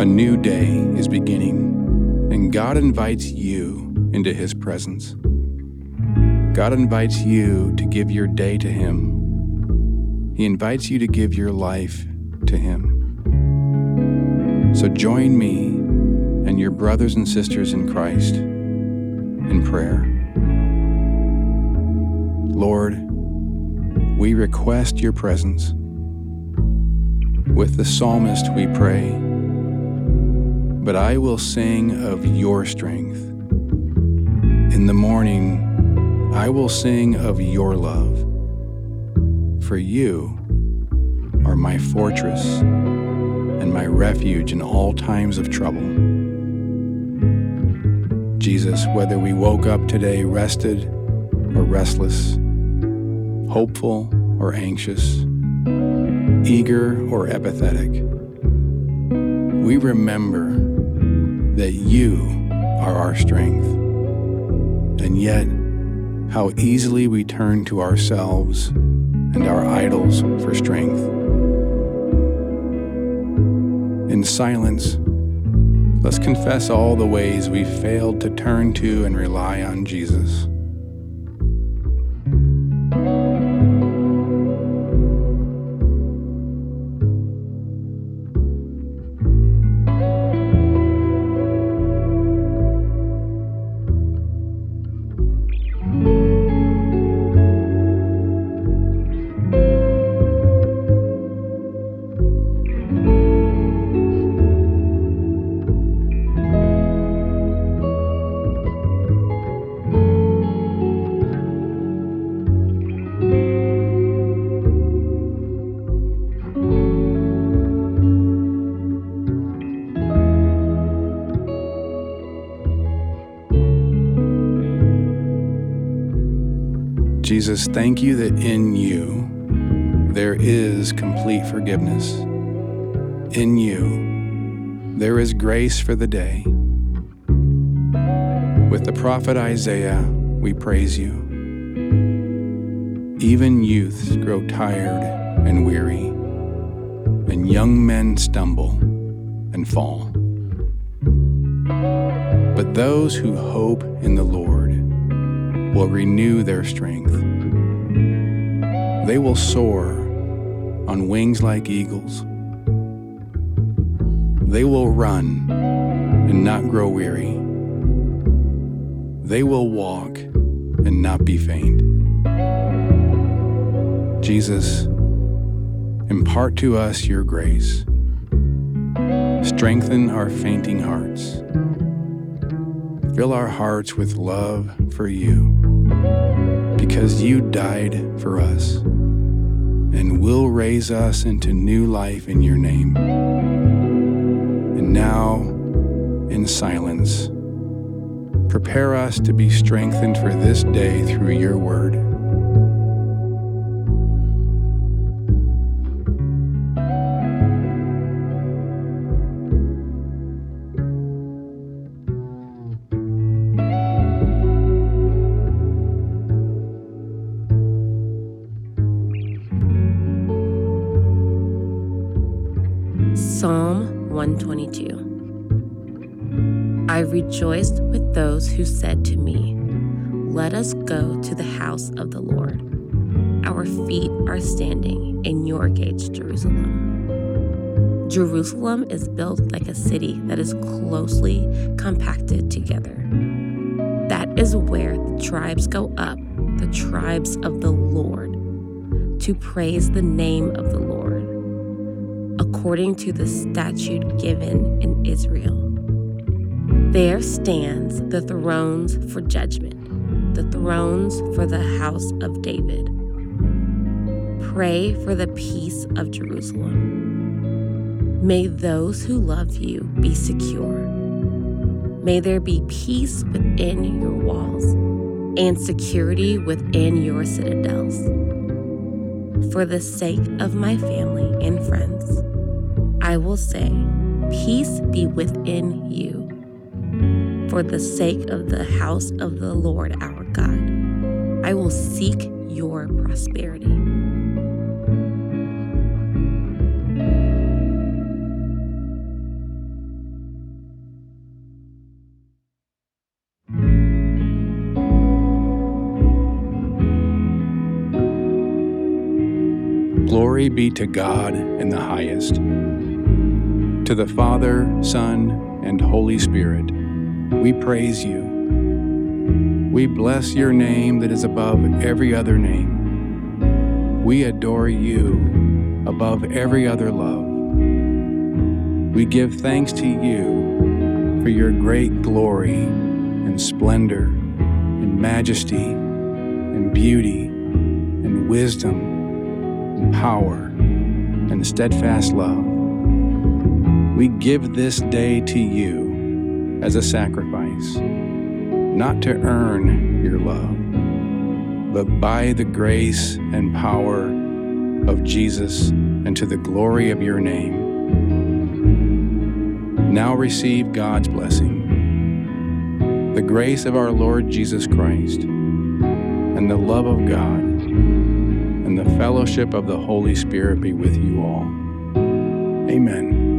A new day is beginning, and God invites you into His presence. God invites you to give your day to Him. He invites you to give your life to Him. So join me and your brothers and sisters in Christ in prayer. Lord, we request your presence. With the psalmist we pray, but I will sing of your strength. In the morning, I will sing of your love. For you are my fortress and my refuge in all times of trouble. Jesus, whether we woke up today rested or restless, hopeful or anxious, eager or apathetic, we remember that you are our strength. And yet, how easily we turn to ourselves and our idols for strength. In silence, let's confess all the ways we've failed to turn to and rely on Jesus. Jesus, thank you that in you there is complete forgiveness. In you there is grace for the day. With the prophet Isaiah, we praise you. Even youths grow tired and weary, and young men stumble and fall. But those who hope in the Lord will renew their strength. They will soar on wings like eagles. They will run and not grow weary. They will walk and not be faint. Jesus, impart to us your grace. Strengthen our fainting hearts. Fill our hearts with love for you, because you died for us and will raise us into new life in your name. And now, in silence, prepare us to be strengthened for this day through your word. Psalm 122. I rejoiced with those who said to me, "Let us go to the house of the Lord. Our feet are standing in your gates, Jerusalem." Jerusalem is built like a city that is closely compacted together. That is where the tribes go up, the tribes of the Lord, to praise the name of the Lord, according to the statute given in Israel. There stands the thrones for judgment, the thrones for the house of David. Pray for the peace of Jerusalem. May those who love you be secure. May there be peace within your walls and security within your citadels. For the sake of my family and friends, I will say, "Peace be within you." For the sake of the house of the Lord our God, I will seek your prosperity. Glory be to God in the highest, to the Father, Son, and Holy Spirit. We praise you. We bless your name that is above every other name. We adore you above every other love. We give thanks to you for your great glory and splendor and majesty and beauty and wisdom and power and steadfast love. We give this day to you as a sacrifice, not to earn your love, but by the grace and power of Jesus and to the glory of your name. Now receive God's blessing, the grace of our Lord Jesus Christ, and the love of God, and the fellowship of the Holy Spirit be with you all. Amen.